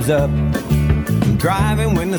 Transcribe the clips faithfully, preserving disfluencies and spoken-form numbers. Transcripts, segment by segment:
comes up. I'm driving when the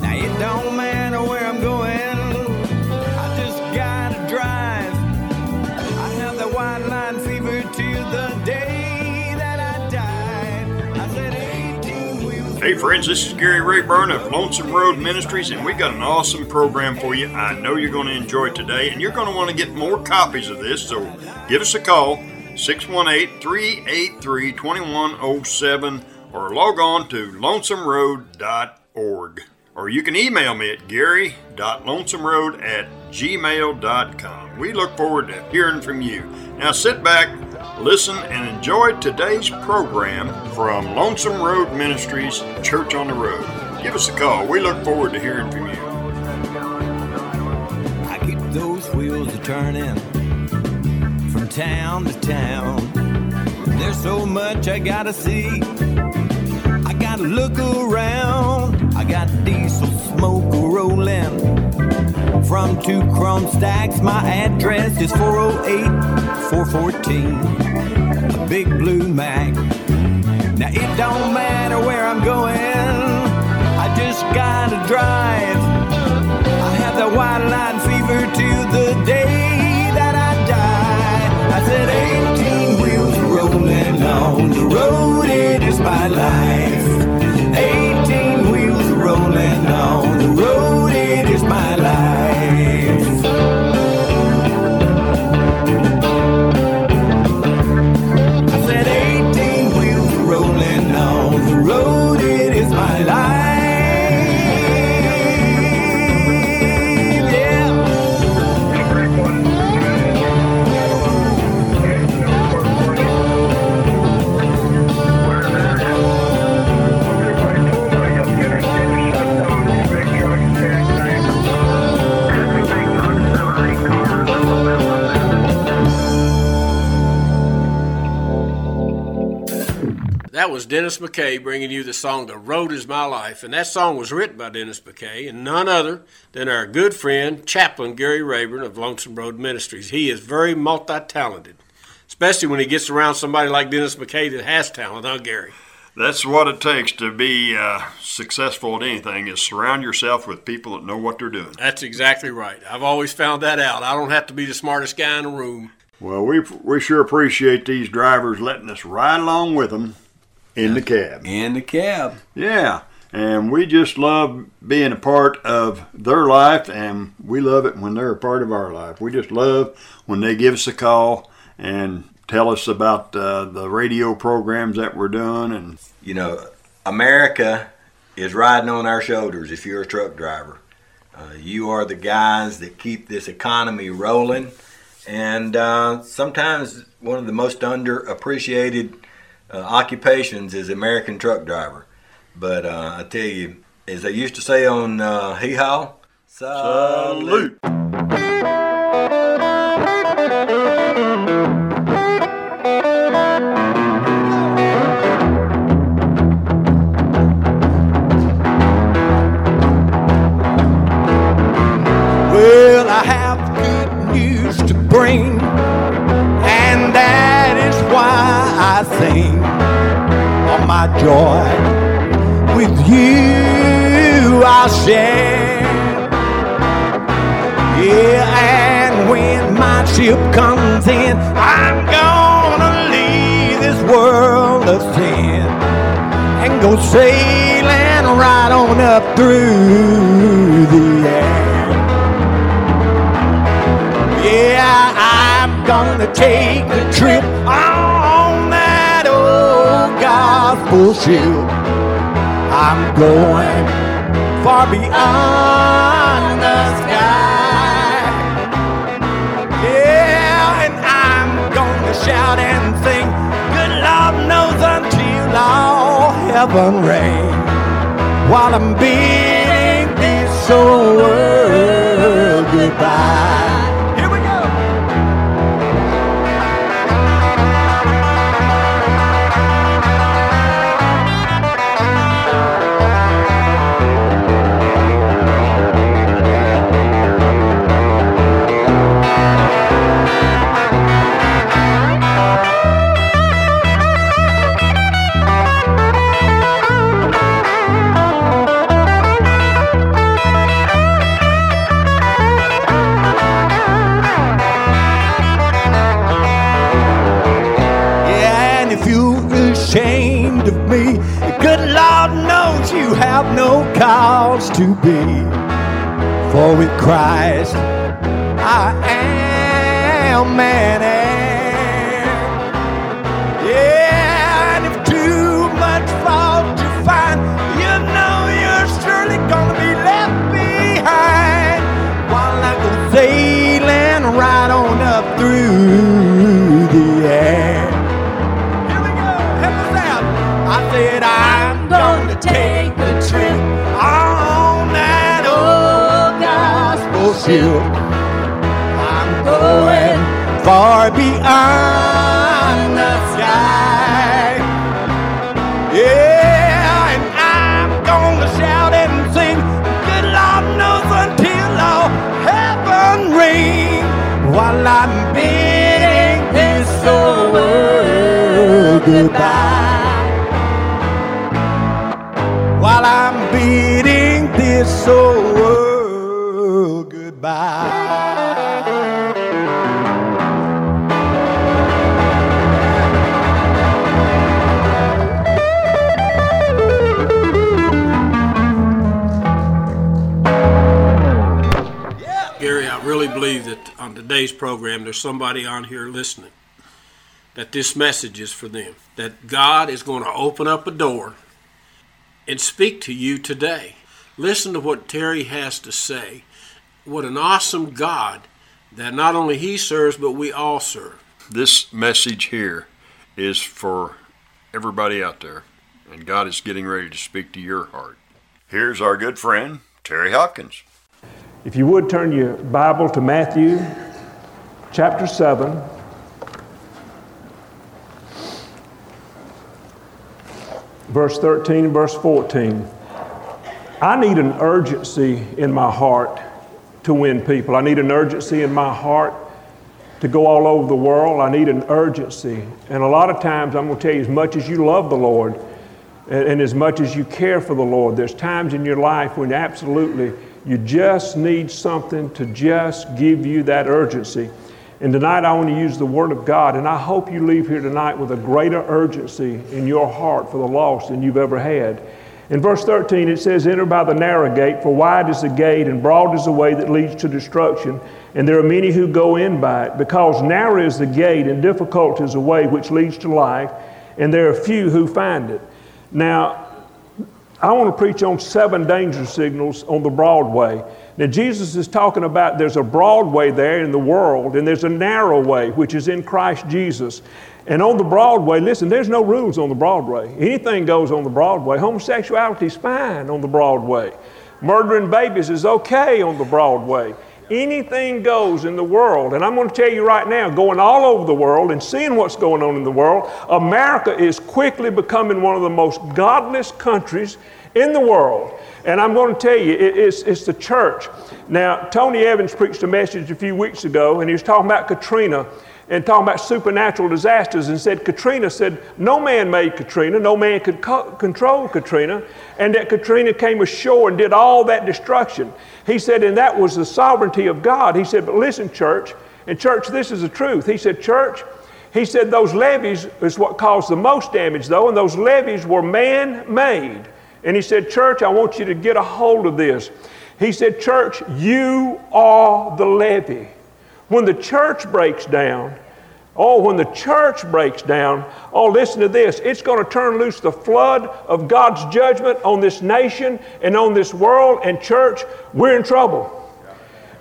Now it don't matter where I'm going, I just gotta drive. I have that white line fever till the day that I died. I said eighteen wheels. Hey friends, this is Gary Rayburn of Lonesome Road Ministries, and we got an awesome program for you. I know you're going to enjoy today, and you're going to want to get more copies of this, so give us a call, six one eight, three eight three, two one zero seven, or log on to lonesome road dot org. Or you can email me at gary dot lonesome road at gmail dot com. We look forward to hearing from you. Now sit back, listen, and enjoy today's program from Lonesome Road Ministries, Church on the Road. Give us a call. We look forward to hearing from you. I keep those wheels a-turning from town to town. There's so much I gotta see, I gotta look around. I got diesel smoke rolling from two chrome stacks. My address is four oh eight, four fourteen, a big blue Mac. Now it don't matter where I'm going, I just gotta drive. I have that white line fever till the day I said eighteen wheels rolling on the road, it is my life. eighteen wheels rolling on the road, it is my life. I said eighteen wheels rolling on the road, it is my life. That was Dennis McKay bringing you the song, The Road Is My Life. And that song was written by Dennis McKay and none other than our good friend, Chaplain Gary Rayburn of Lonesome Road Ministries. He is very multi-talented, especially when he gets around somebody like Dennis McKay that has talent, huh, Gary? That's what it takes to be uh, successful at anything, is surround yourself with people that know what they're doing. That's exactly right. I've always found that out. I don't have to be the smartest guy in the room. Well, we we sure appreciate these drivers letting us ride along with them. In the cab. In the cab. Yeah. And we just love being a part of their life, and we love it when they're a part of our life. We just love when they give us a call and tell us about uh, the radio programs that we're doing. And you know, America is riding on our shoulders if you're a truck driver. Uh, you are the guys that keep this economy rolling. And uh, sometimes one of the most underappreciated Uh, occupations is American truck driver. But uh, I tell you, as they used to say on uh, Hee Haw, salute. Well, I have good news to bring, and that is why I sing all my joy with you I'll share. Yeah, and when my ship comes in, I'm gonna leave this world of sin and go sailing right on up through the air. Yeah, I'm gonna take a trip gospel shield. I'm going far beyond the sky. Yeah, and I'm gonna shout and sing. Good Lord knows until all heaven reigns, while I'm bidding this old world goodbye. Here we go. no cause to be, for with Christ I am man and yeah, and if too much fault to find, you know you're surely gonna be left behind, while I go sailing right on up through the air. Here we go, help us out. I said I'm gonna take the trip on that old gospel ship. Going far beyond the sky. Yeah, and I'm gonna shout and sing. Good Lord knows until all heaven ring, while I'm bidding this old world goodbye. While I'm bidding this old world goodbye. Believe that on today's program there's somebody on here listening that this message is for them, that God is going to open up a door and speak to you today. Listen to what Terry has to say. What an awesome God that not only he serves, but we all serve. This message here is for everybody out there, and God is getting ready to speak to your heart. Here's our good friend Terry Hopkins. If you would, turn your Bible to Matthew chapter seven. Verse thirteen and verse fourteen. I need an urgency in my heart to win people. I need an urgency in my heart to go all over the world. I need an urgency. And a lot of times, I'm going to tell you, as much as you love the Lord and, and as much as you care for the Lord, there's times in your life when absolutely you just need something to just give you that urgency. And tonight I want to use the Word of God, and I hope you leave here tonight with a greater urgency in your heart for the lost than you've ever had. In verse thirteen it says, "Enter by the narrow gate, for wide is the gate, and broad is the way that leads to destruction, and there are many who go in by it. Because narrow is the gate, and difficult is the way which leads to life, and there are few who find it." Now, I want to preach on seven danger signals on the Broadway. Now, Jesus is talking about there's a broad way there in the world, and there's a narrow way, which is in Christ Jesus. And on the Broadway, listen, there's no rules on the Broadway. Anything goes on the Broadway. Homosexuality's fine on the Broadway. Murdering babies is okay on the Broadway. Anything goes in the world. And I'm going to tell you right now, going all over the world and seeing what's going on in the world, America is quickly becoming one of the most godless countries in the world. And I'm going to tell you, it, it's, it's the church. Now, Tony Evans preached a message a few weeks ago, and he was talking about Katrina and talking about supernatural disasters, and said Katrina said no man made Katrina, no man could co- control Katrina, and that Katrina came ashore and did all that destruction. He said, and that was the sovereignty of God. He said, but listen, church, and church, this is the truth. He said, church, he said those levees is what caused the most damage, though, and those levees were man-made. And he said, church, I want you to get a hold of this. He said, church, you are the levee. When the church breaks down, oh, when the church breaks down, oh, listen to this, it's going to turn loose the flood of God's judgment on this nation and on this world, and church, we're in trouble.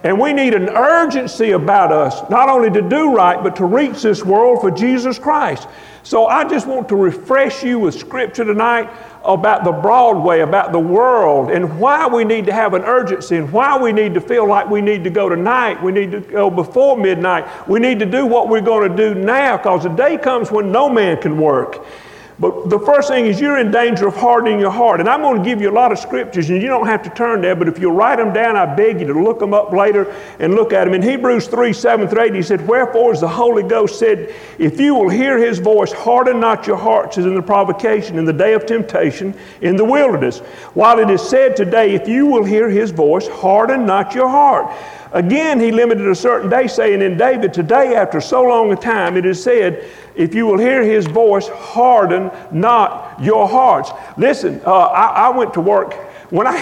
And we need an urgency about us, not only to do right, but to reach this world for Jesus Christ. So I just want to refresh you with scripture tonight about the Broadway, about the world, and why we need to have an urgency, and why we need to feel like we need to go tonight, we need to go before midnight, we need to do what we're going to do now, because the day comes when no man can work. But the first thing is you're in danger of hardening your heart. And I'm going to give you a lot of scriptures, and you don't have to turn there, but if you'll write them down, I beg you to look them up later and look at them. In Hebrews three, seven through eight, he said, "Wherefore, as the Holy Ghost said, if you will hear his voice, harden not your hearts as in the provocation, in the day of temptation, in the wilderness. While it is said today, if you will hear his voice, harden not your heart. Again, he limited a certain day, saying in David, today, after so long a time, it is said, if you will hear his voice, harden not your hearts." Listen, uh, I, I went to work When I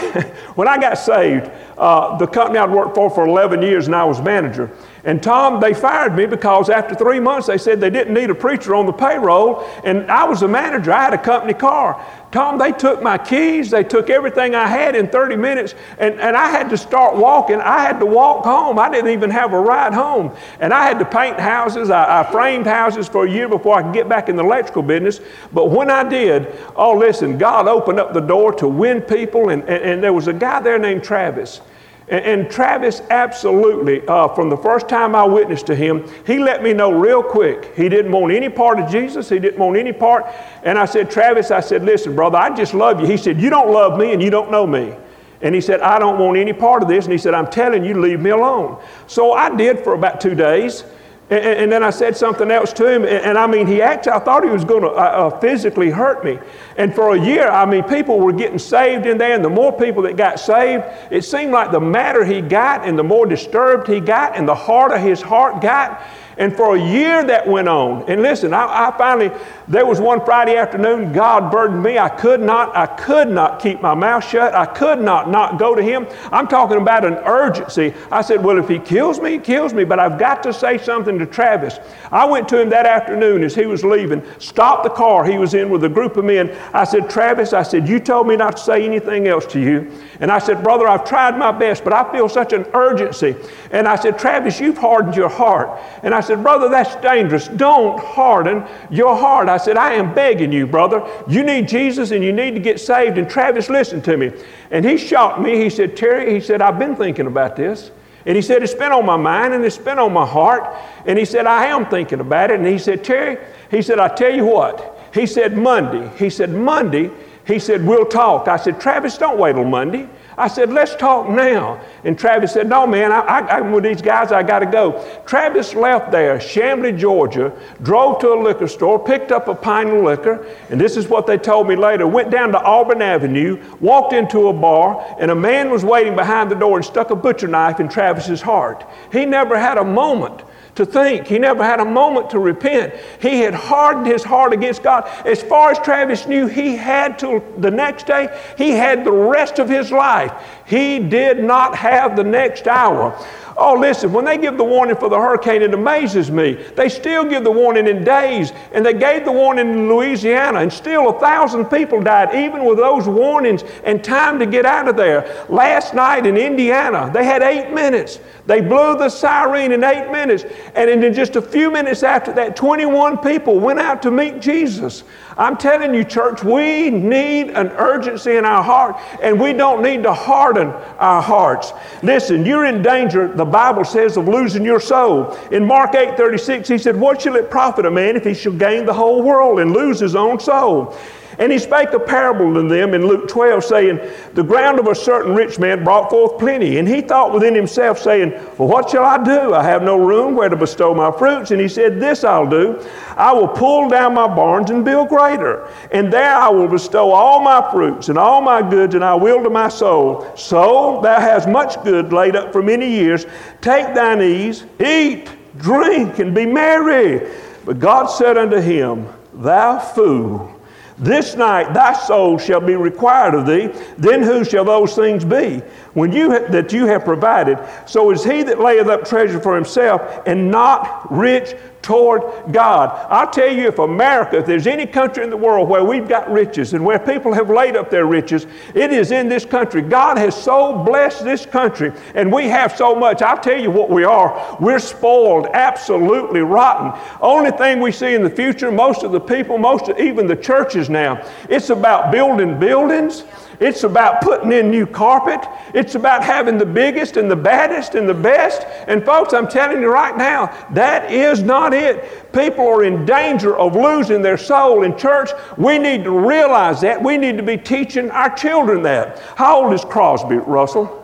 when I got saved, uh, the company I'd worked for for eleven years, and I was manager. And Tom, they fired me because after three months, they said they didn't need a preacher on the payroll, and I was a manager. I had a company car. Tom, they took my keys. They took everything I had in thirty minutes, and, and I had to start walking. I had to walk home. I didn't even have a ride home. And I had to paint houses. I, I framed houses for a year before I could get back in the electrical business. But when I did, oh, listen, God opened up the door to win people, and, and, and there was a guy there named Travis. And, and Travis absolutely, uh, from the first time I witnessed to him, he let me know real quick. He didn't want any part of Jesus. He didn't want any part. And I said, Travis, I said, listen, brother, I just love you. He said, you don't love me and you don't know me. And he said, I don't want any part of this. And he said, I'm telling you, leave me alone. So I did for about two days. And, and then I said something else to him. And, and I mean, he actually, I thought he was going to uh, uh, physically hurt me. And for a year, I mean, people were getting saved in there. And the more people that got saved, it seemed like the madder he got and the more disturbed he got and the harder his heart got. And for a year that went on. And listen, I, I finally, there was one Friday afternoon, God burdened me. I could not, I could not keep my mouth shut. I could not not go to him. I'm talking about an urgency. I said, well, if he kills me, he kills me, but I've got to say something to Travis. I went to him that afternoon as he was leaving, stopped the car he was in with a group of men. I said, Travis, I said, you told me not to say anything else to you. And I said, brother, I've tried my best, but I feel such an urgency. And I said, Travis, you've hardened your heart. And I I said, brother, that's dangerous. Don't harden your heart. I said, I am begging you, brother. You need Jesus and you need to get saved. And Travis listened to me. And he shocked me. He said, Terry, he said, I've been thinking about this. And he said, it's been on my mind and it's been on my heart. And he said, I am thinking about it. And he said, Terry, he said, I tell you what. He said, Monday. He said, Monday. He said, we'll talk. I said, Travis, don't wait till Monday. I said, let's talk now. And Travis said, no, man, I, I, I'm with these guys. I got to go. Travis left there, Chamblee, Georgia, drove to a liquor store, picked up a pint of liquor, and this is what they told me later, went down to Auburn Avenue, walked into a bar, and a man was waiting behind the door and stuck a butcher knife in Travis's heart. He never had a moment to think. He never had a moment to repent. He had hardened his heart against God. As far as Travis knew, he had till the next day, he had the rest of his life. He did not have the next hour. Oh, listen, when they give the warning for the hurricane, it amazes me. They still give the warning in days, and they gave the warning in Louisiana, and still a thousand people died, even with those warnings and time to get out of there. Last night in Indiana, they had eight minutes. They blew the siren in eight minutes, and in just a few minutes after that, twenty-one people went out to meet Jesus. I'm telling you, church, we need an urgency in our heart, and we don't need to harden our hearts. Listen, you're in danger, the Bible says, of losing your soul. In Mark eight thirty-six, he said, what shall it profit a man if he shall gain the whole world and lose his own soul? And he spake a parable to them in Luke twelve, saying, the ground of a certain rich man brought forth plenty. And he thought within himself, saying, well, what shall I do? I have no room where to bestow my fruits. And he said, this I'll do. I will pull down my barns and build greater. And there I will bestow all my fruits and all my goods, and I will to my soul, soul, thou hast much good laid up for many years. Take thine ease, eat, drink, and be merry. But God said unto him, thou fool, this night thy soul shall be required of thee. Then who shall those things be when you ha- that you have provided? So is he that layeth up treasure for himself and not rich toward God. I'll tell you, if America, if there's any country in the world where we've got riches and where people have laid up their riches, it is in this country. God has so blessed this country, and we have so much. I'll tell you what we are. We're spoiled, absolutely rotten. Only thing we see in the future, most of the people, most of even the churches now, it's about building buildings. It's about putting in new carpet. It's about having the biggest and the baddest and the best. And folks, I'm telling you right now, that is not it. People are in danger of losing their soul. In church, we need to realize that. We need to be teaching our children that. How old is Crosby, Russell?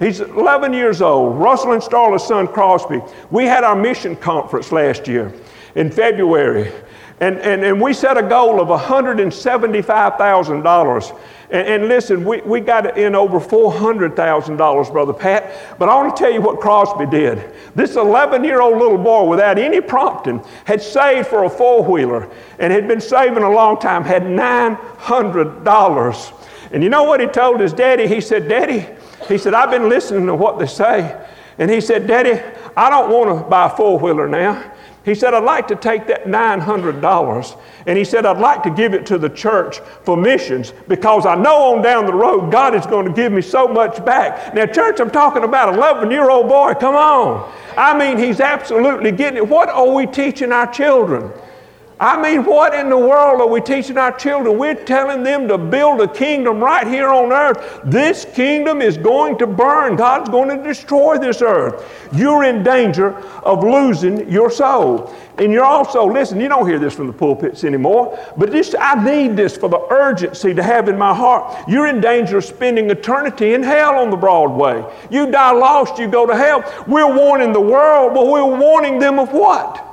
He's eleven years old. Russell and Starla's son, Crosby. We had our mission conference last year in February. And, and, and we set a goal of one hundred seventy-five thousand dollars. And, and listen, we, we got in over four hundred thousand dollars, Brother Pat. But I want to tell you what Crosby did. This eleven-year-old little boy, without any prompting, had saved for a four-wheeler and had been saving a long time, had nine hundred dollars. And you know what he told his daddy? He said, Daddy, he said, I've been listening to what they say. And he said, Daddy, I don't want to buy a four-wheeler now. He said, I'd like to take that nine hundred dollars. And he said, I'd like to give it to the church for missions, because I know on down the road, God is going to give me so much back. Now, church, I'm talking about an eleven-year-old boy. Come on. I mean, he's absolutely getting it. What are we teaching our children? I mean, what in the world are we teaching our children? We're telling them to build a kingdom right here on earth. This kingdom is going to burn. God's going to destroy this earth. You're in danger of losing your soul. And you're also, listen, you don't hear this from the pulpits anymore, but this, I need this for the urgency to have in my heart. You're in danger of spending eternity in hell on the Broadway. You die lost, you go to hell. We're warning the world, but we're warning them of what?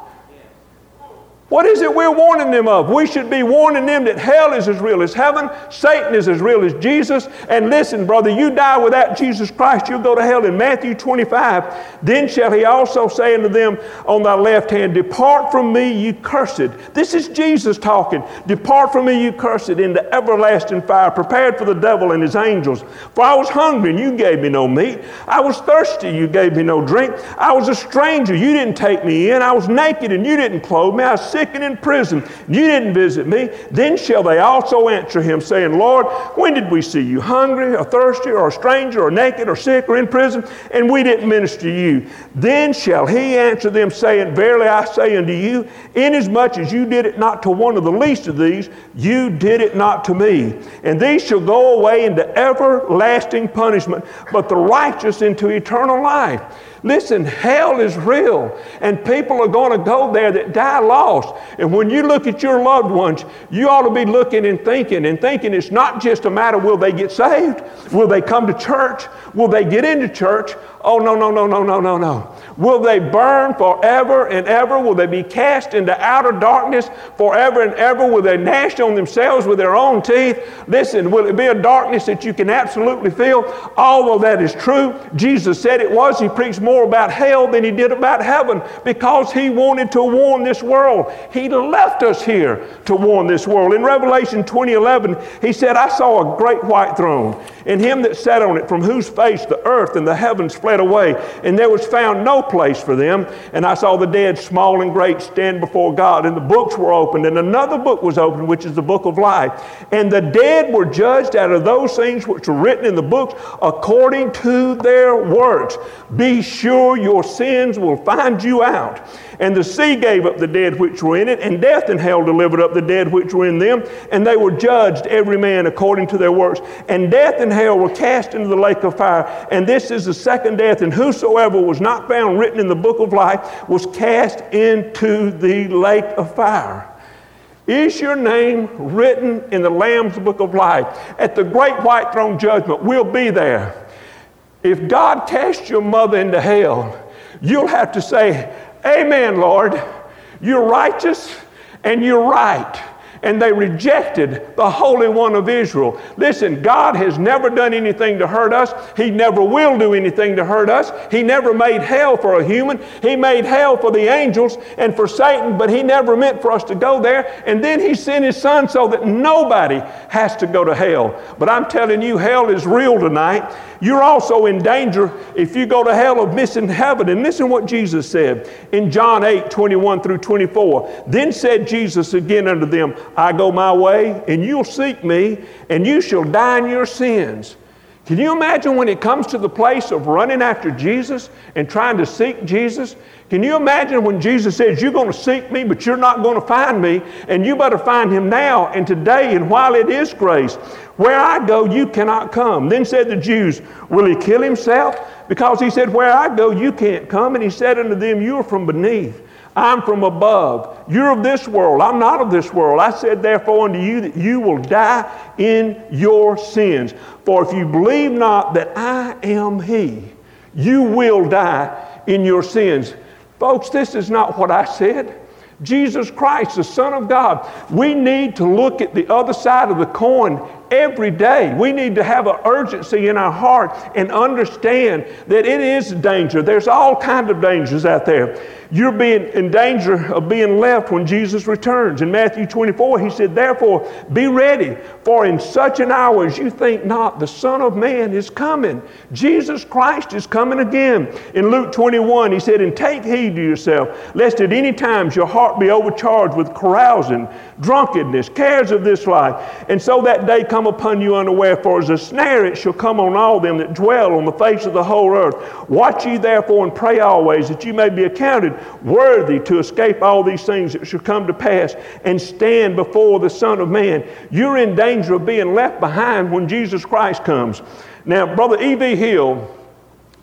What is it we're warning them of? We should be warning them that hell is as real as heaven, Satan is as real as Jesus. And listen, brother, you die without Jesus Christ, you'll go to hell. In Matthew twenty-five, then shall he also say unto them on thy left hand, Depart from me, you cursed. This is Jesus talking. Depart from me, you cursed, into everlasting fire, prepared for the devil and his angels. For I was hungry, and you gave me no meat. I was thirsty, you gave me no drink. I was a stranger, you didn't take me in. I was naked, and you didn't clothe me. I was sick and in prison, you didn't visit me. Then shall they also answer him, saying, Lord, when did we see you hungry, or thirsty, or a stranger, or naked, or sick, or in prison, and we didn't minister to you? Then shall he answer them, saying, Verily I say unto you, inasmuch as you did it not to one of the least of these, you did it not to me. And these shall go away into everlasting punishment, but the righteous into eternal life. Listen, hell is real, and people are going to go there that die lost. And when you look at your loved ones, you ought to be looking and thinking and thinking it's not just a matter, will they get saved? Will they come to church? Will they get into church? Oh, no, no, no, no, no, no, no. Will they burn forever and ever? Will they be cast into outer darkness forever and ever? Will they gnash on themselves with their own teeth? Listen, will it be a darkness that you can absolutely feel? Although that is true, Jesus said it was. He preached more about hell than he did about heaven, because he wanted to warn this world. He left us here to warn this world. In Revelation twenty eleven, he said, I saw a great white throne, and him that sat on it, from whose face the earth and the heavens fled away, and there was found no place for them. And I saw the dead, small and great, stand before God, and the books were opened, and another book was opened, which is the book of life. And the dead were judged out of those things which were written in the books according to their works. Be sure your sins will find you out. And the sea gave up the dead which were in it, and death and hell delivered up the dead which were in them, and they were judged every man according to their works. And death and hell were cast into the lake of fire. And this is the second death, and whosoever was not found written in the book of life was cast into the lake of fire. Is your name written in the Lamb's book of life? At the great white throne judgment, we'll be there. If God cast your mother into hell, you'll have to say, Amen, Lord, you're righteous and you're right. And they rejected the Holy One of Israel. Listen, God has never done anything to hurt us. He never will do anything to hurt us. He never made hell for a human. He made hell for the angels and for Satan, but he never meant for us to go there. And then he sent his son so that nobody has to go to hell. But I'm telling you, hell is real tonight. You're also in danger, if you go to hell, of missing heaven. And listen what Jesus said in John eight, twenty-one through twenty-four. Then said Jesus again unto them, I go my way, and you'll seek me, and you shall die in your sins. Can you imagine when it comes to the place of running after Jesus and trying to seek Jesus? Can you imagine when Jesus says, you're going to seek me, but you're not going to find me, and you better find him now and today and while it is grace. Where I go, you cannot come. Then said the Jews, will he kill himself? Because he said, where I go, you can't come. And he said unto them, you are from beneath, I'm from above. You're of this world. I'm not of this world. I said therefore unto you that you will die in your sins. For if you believe not that I am he, you will die in your sins. Folks, this is not what I said. Jesus Christ, the Son of God. We need to look at the other side of the coin every day. We need to have an urgency in our heart and understand that it is danger. There's all kinds of dangers out there. You're being in danger of being left when Jesus returns. In Matthew twenty-four, he said, "Therefore, be ready, for in such an hour as you think not, the Son of Man is coming." Jesus Christ is coming again. In Luke twenty-one, he said, "And take heed to yourself, lest at any time your heart be overcharged with carousing, drunkenness, cares of this life. And so that day come upon you unaware, for as a snare it shall come on all them that dwell on the face of the whole earth. Watch ye therefore and pray always, that you may be accounted worthy to escape all these things that shall come to pass and stand before the Son of Man." You're in danger of being left behind when Jesus Christ comes. Now, Brother E V. Hill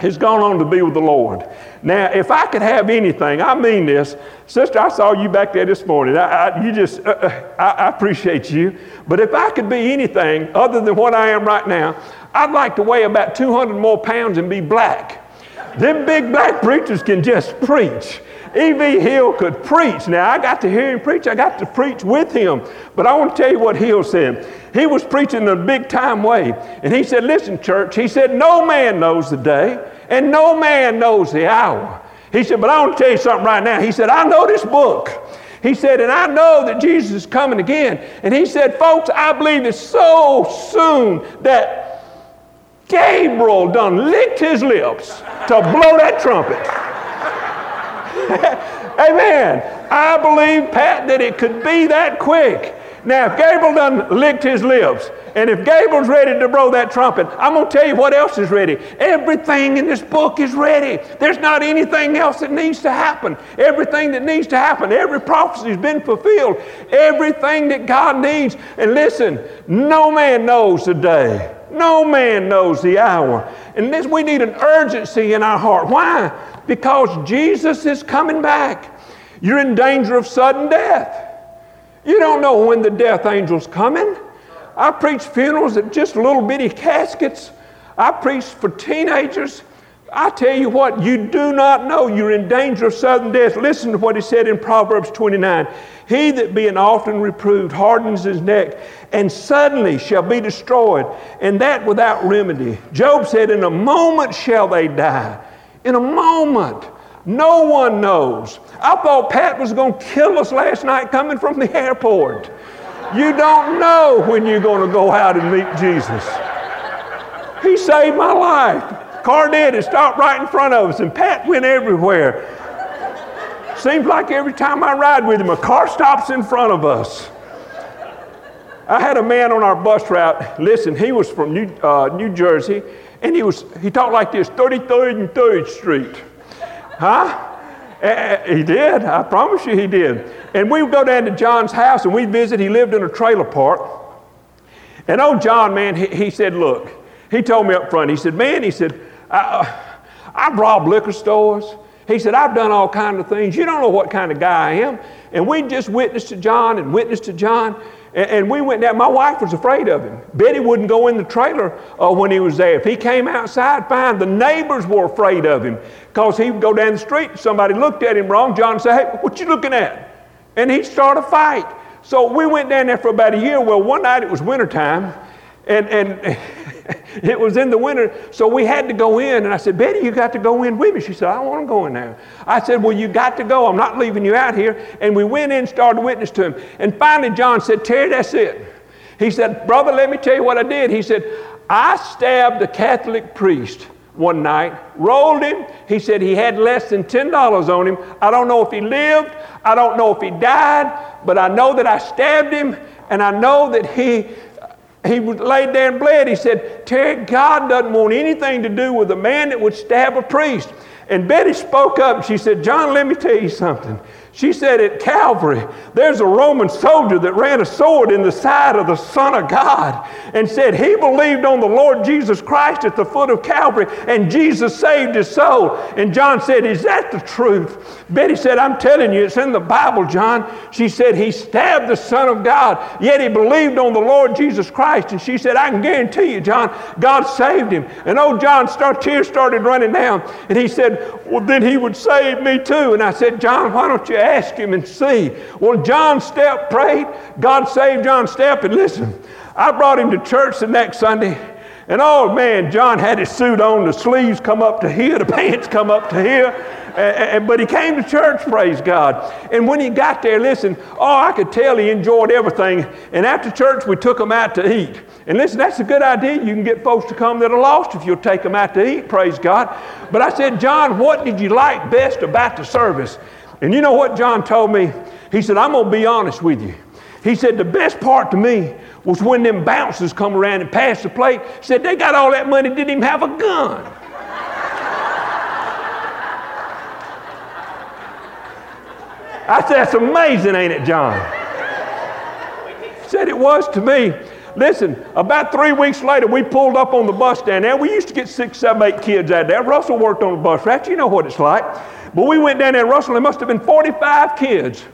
has gone on to be with the Lord. Now, if I could have anything, I mean this. Sister, I saw you back there this morning. I, I, you just, uh, uh, I, I appreciate you. But if I could be anything other than what I am right now, I'd like to weigh about two hundred more pounds and be black. Them big black preachers can just preach. E V. Hill could preach. Now, I got to hear him preach. I got to preach with him. But I want to tell you what Hill said. He was preaching in a big-time way. And he said, "Listen, church," he said, "no man knows the day, and no man knows the hour." He said, "But I want to tell you something right now." He said, "I know this book." He said, "And I know that Jesus is coming again." And he said, "Folks, I believe it's so soon that Gabriel done licked his lips to blow that trumpet." Amen. I believe, Pat, that it could be that quick. Now, if Gabriel done licked his lips, and if Gabriel's ready to blow that trumpet, I'm going to tell you what else is ready. Everything in this book is ready. There's not anything else that needs to happen. Everything that needs to happen, every prophecy has been fulfilled. Everything that God needs. And listen, no man knows the day. No man knows the hour. And this, we need an urgency in our heart. Why? Because Jesus is coming back. You're in danger of sudden death. You don't know when the death angel's coming. I preach funerals at just little bitty caskets. I preach for teenagers. I tell you what, you do not know. You're in danger of sudden death. Listen to what he said in Proverbs twenty-nine. "He that being often reproved hardens his neck, and suddenly shall be destroyed, and that without remedy." Job said, "In a moment shall they die." In a moment. No one knows. I thought Pat was going to kill us last night coming from the airport. You don't know when you're going to go out and meet Jesus. He saved my life. Car did. It stopped right in front of us, and Pat went everywhere. Seems like every time I ride with him, a car stops in front of us. I had a man on our bus route. Listen, he was from New, uh, New Jersey, and he was he talked like this, thirty-third and third Street. Huh? He did. I promise you he did. And we would go down to John's house, and we'd visit. He lived in a trailer park. And old John, man, he, he said, look, he told me up front, he said, man, he said, I, I've robbed liquor stores. He said, I've done all kinds of things. You don't know what kind of guy I am. And we just witnessed to John and witnessed to John. And, and we went down. My wife was afraid of him. Betty wouldn't go in the trailer uh, when he was there. If he came outside, fine. The neighbors were afraid of him because he would go down the street. Somebody looked at him wrong. John said, hey, what you looking at? And he'd start a fight. So we went down there for about a year. Well, one night it was wintertime. And and it was in the winter, so we had to go in. And I said, Betty, you got to go in with me. She said, I don't want to go in now. I said, well, you got to go. I'm not leaving you out here. And we went in and started to witness to him. And finally, John said, Terry, that's it. He said, brother, let me tell you what I did. He said, I stabbed a Catholic priest one night, rolled him. He said he had less than ten dollars on him. I don't know if he lived. I don't know if he died. But I know that I stabbed him, and I know that he... He laid there and bled. He said, Terry, God doesn't want anything to do with a man that would stab a priest. And Betty spoke up. She said, John, let me tell you something. She said, at Calvary, there's a Roman soldier that ran a sword in the side of the Son of God and said he believed on the Lord Jesus Christ at the foot of Calvary, and Jesus saved his soul. And John said, is that the truth? Betty said, I'm telling you, it's in the Bible, John. She said, he stabbed the Son of God, yet he believed on the Lord Jesus Christ. And she said, I can guarantee you, John, God saved him. And old John, start, tears started running down. And he said, well, then he would save me too. And I said, John, why don't you ask him and see? Well, John Stepp prayed. God saved John Stepp. And listen, I brought him to church the next Sunday, and oh man, John had his suit on, the sleeves come up to here, the pants come up to here, and, and, but he came to church, praise God. And when he got there, listen, oh, I could tell he enjoyed everything. And after church, we took him out to eat. And listen, that's a good idea. You can get folks to come that are lost if you'll take them out to eat, praise God. But I said, John, what did you like best about the service? And you know what John told me? He said, I'm going to be honest with you. He said, the best part to me was when them bouncers come around and pass the plate. He said, they got all that money, didn't even have a gun. I said, that's amazing, ain't it, John? He said, it was to me. Listen, about three weeks later, we pulled up on the bus down there. We used to get six, seven, eight kids out there. Russell worked on the bus route. You know what it's like. But we went down there, Russell, there must have been forty-five kids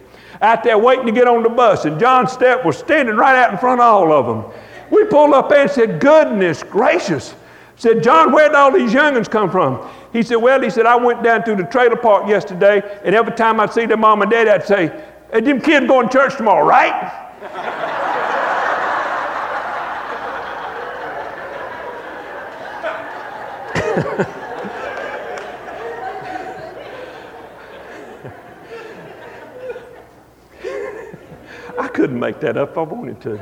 out there waiting to get on the bus. And John Stepp was standing right out in front of all of them. We pulled up there and said, goodness gracious. I said, John, where'd all these young'uns come from? He said, well, he said, I went down through the trailer park yesterday, and every time I'd see their mom and dad, I'd say, hey, them kids going to church tomorrow, right? I couldn't make that up if I wanted to.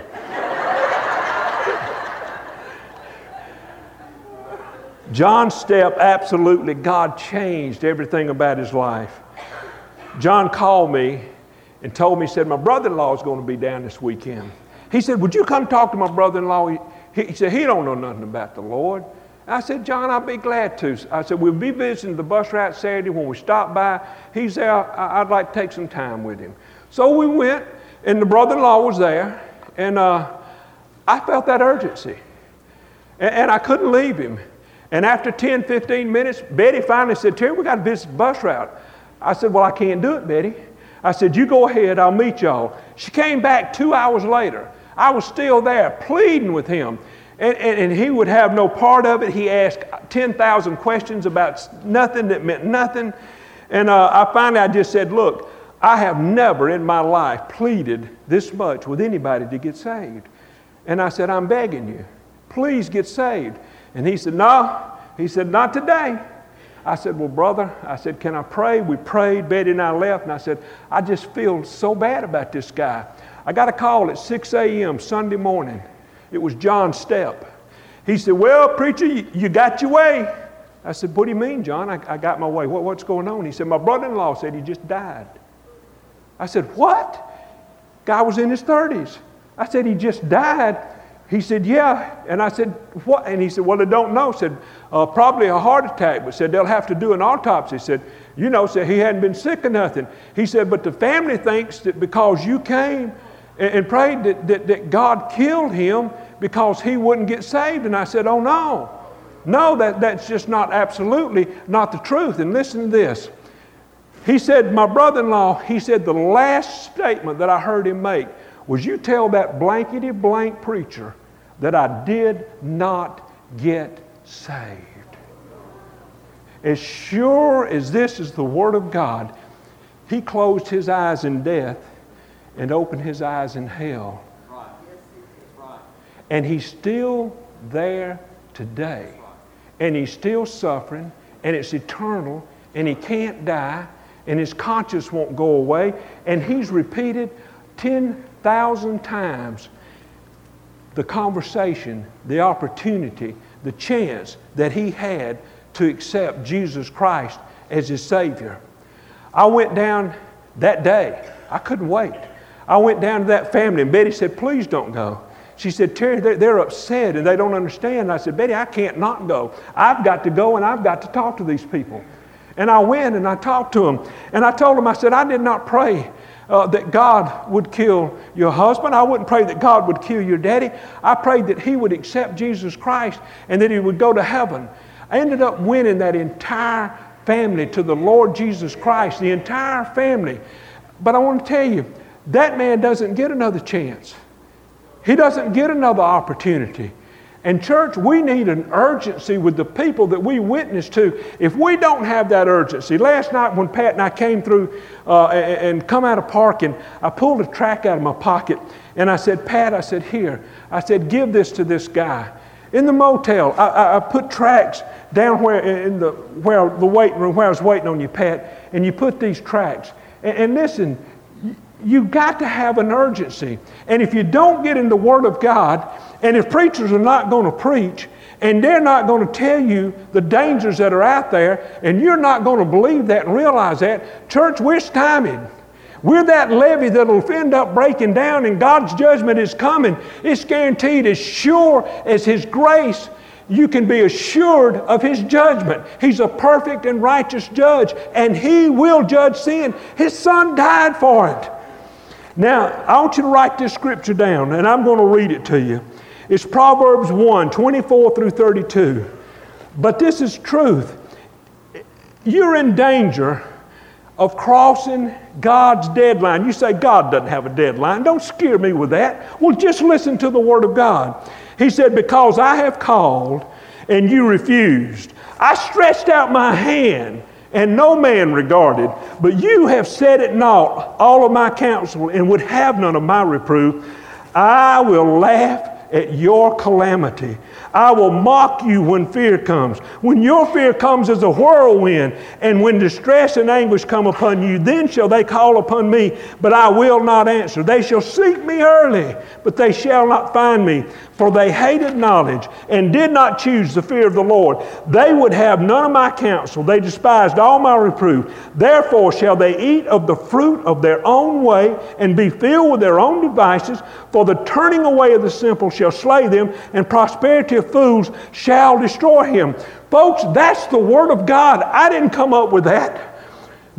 John Stepp, absolutely, God changed everything about his life. John called me and told me, he said, my brother-in-law is going to be down this weekend. He said, would you come talk to my brother-in-law? He, he, he said, he don't know nothing about the Lord. I said, John, I'll be glad to. I said, we'll be visiting the bus route Saturday. When we stop by, he's there. I'd like to take some time with him. So we went, and the brother-in-law was there, and uh, I felt that urgency. And, and I couldn't leave him. And after ten, fifteen minutes, Betty finally said, Terry, we got to visit the bus route. I said, well, I can't do it, Betty. I said, you go ahead, I'll meet y'all. She came back two hours later. I was still there pleading with him. And, and, and he would have no part of it. He asked ten thousand questions about nothing that meant nothing. And uh, I finally, I just said, look, I have never in my life pleaded this much with anybody to get saved. And I said, I'm begging you, please get saved. And he said, no. He said, not today. I said, well, brother, I said, can I pray? We prayed, Betty and I left. And I said, I just feel so bad about this guy. I got a call at six a.m. Sunday morning. It was John Stepp. He said, well, preacher, you, you got your way. I said, what do you mean, John? I, I got my way. What, what's going on? He said, my brother-in-law said he just died. I said, what? Guy was in his thirties. I said, he just died. He said, yeah. And I said, what? And he said, well, I don't know. I said, uh, probably a heart attack, but said, they'll have to do an autopsy. I said, you know, said he hadn't been sick or nothing. He said, but the family thinks that because you came and prayed that, that, that God killed him because he wouldn't get saved. And I said, oh, no. No, that, that's just not absolutely not the truth. And listen to this. He said, my brother-in-law, he said, the last statement that I heard him make was, you tell that blankety blank preacher that I did not get saved. As sure as this is the Word of God, he closed his eyes in death and opened his eyes in hell. Right. Right. And he's still there today. Right. And he's still suffering, and it's eternal, and he can't die, and his conscience won't go away, and he's repeated ten thousand times the conversation, the opportunity, the chance that he had to accept Jesus Christ as his Savior. I went down that day. I couldn't wait. I went down to that family, and Betty said, please don't go. She said, Terry, they're, they're upset, and they don't understand. And I said, Betty, I can't not go. I've got to go, and I've got to talk to these people. And I went, and I talked to them. And I told them, I said, I did not pray uh, that God would kill your husband. I wouldn't pray that God would kill your daddy. I prayed that he would accept Jesus Christ and that he would go to heaven. I ended up winning that entire family to the Lord Jesus Christ, the entire family. But I want to tell you, that man doesn't get another chance. He doesn't get another opportunity. And church, we need an urgency with the people that we witness to. If we don't have that urgency, last night when Pat and I came through uh, and, and come out of parking, I pulled a tract out of my pocket and I said, Pat, I said, here, I said, give this to this guy. In the motel, I, I, I put tracts down where in the where the waiting room where I was waiting on you, Pat, and you put these tracts. And, and listen, you've got to have an urgency. And if you don't get in the Word of God, and if preachers are not going to preach, and they're not going to tell you the dangers that are out there, and you're not going to believe that and realize that, church, we're stymied. We're that levee that'll end up breaking down, and God's judgment is coming. It's guaranteed. As sure as His grace, you can be assured of His judgment. He's a perfect and righteous judge, and He will judge sin. His Son died for it. Now, I want you to write this scripture down, and I'm going to read it to you. It's Proverbs one, twenty-four through thirty-two. But this is truth. You're in danger of crossing God's deadline. You say, God doesn't have a deadline. Don't scare me with that. Well, just listen to the Word of God. He said, because I have called and you refused. I stretched out my hand and no man regarded. But you have set at naught all of my counsel and would have none of my reproof. I will laugh at your calamity. I will mock you when fear comes. When your fear comes as a whirlwind, and when distress and anguish come upon you, then shall they call upon me, but I will not answer. They shall seek me early, but they shall not find me, for they hated knowledge and did not choose the fear of the Lord. They would have none of my counsel. They despised all my reproof. Therefore shall they eat of the fruit of their own way and be filled with their own devices, for the turning away of the simple shall slay them, and prosperity of fools shall destroy him. Folks, that's the Word of God. I didn't come up with that.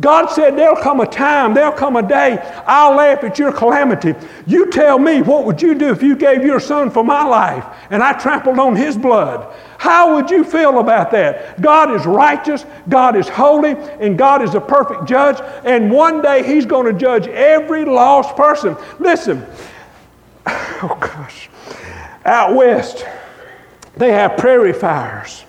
God said there'll come a time, there'll come a day, I'll laugh at your calamity. You tell me, what would you do if you gave your son for my life and I trampled on his blood? How would you feel about that? God is righteous, God is holy, and God is a perfect judge, and one day He's going to judge every lost person. Listen, oh gosh, out west, they have prairie fires.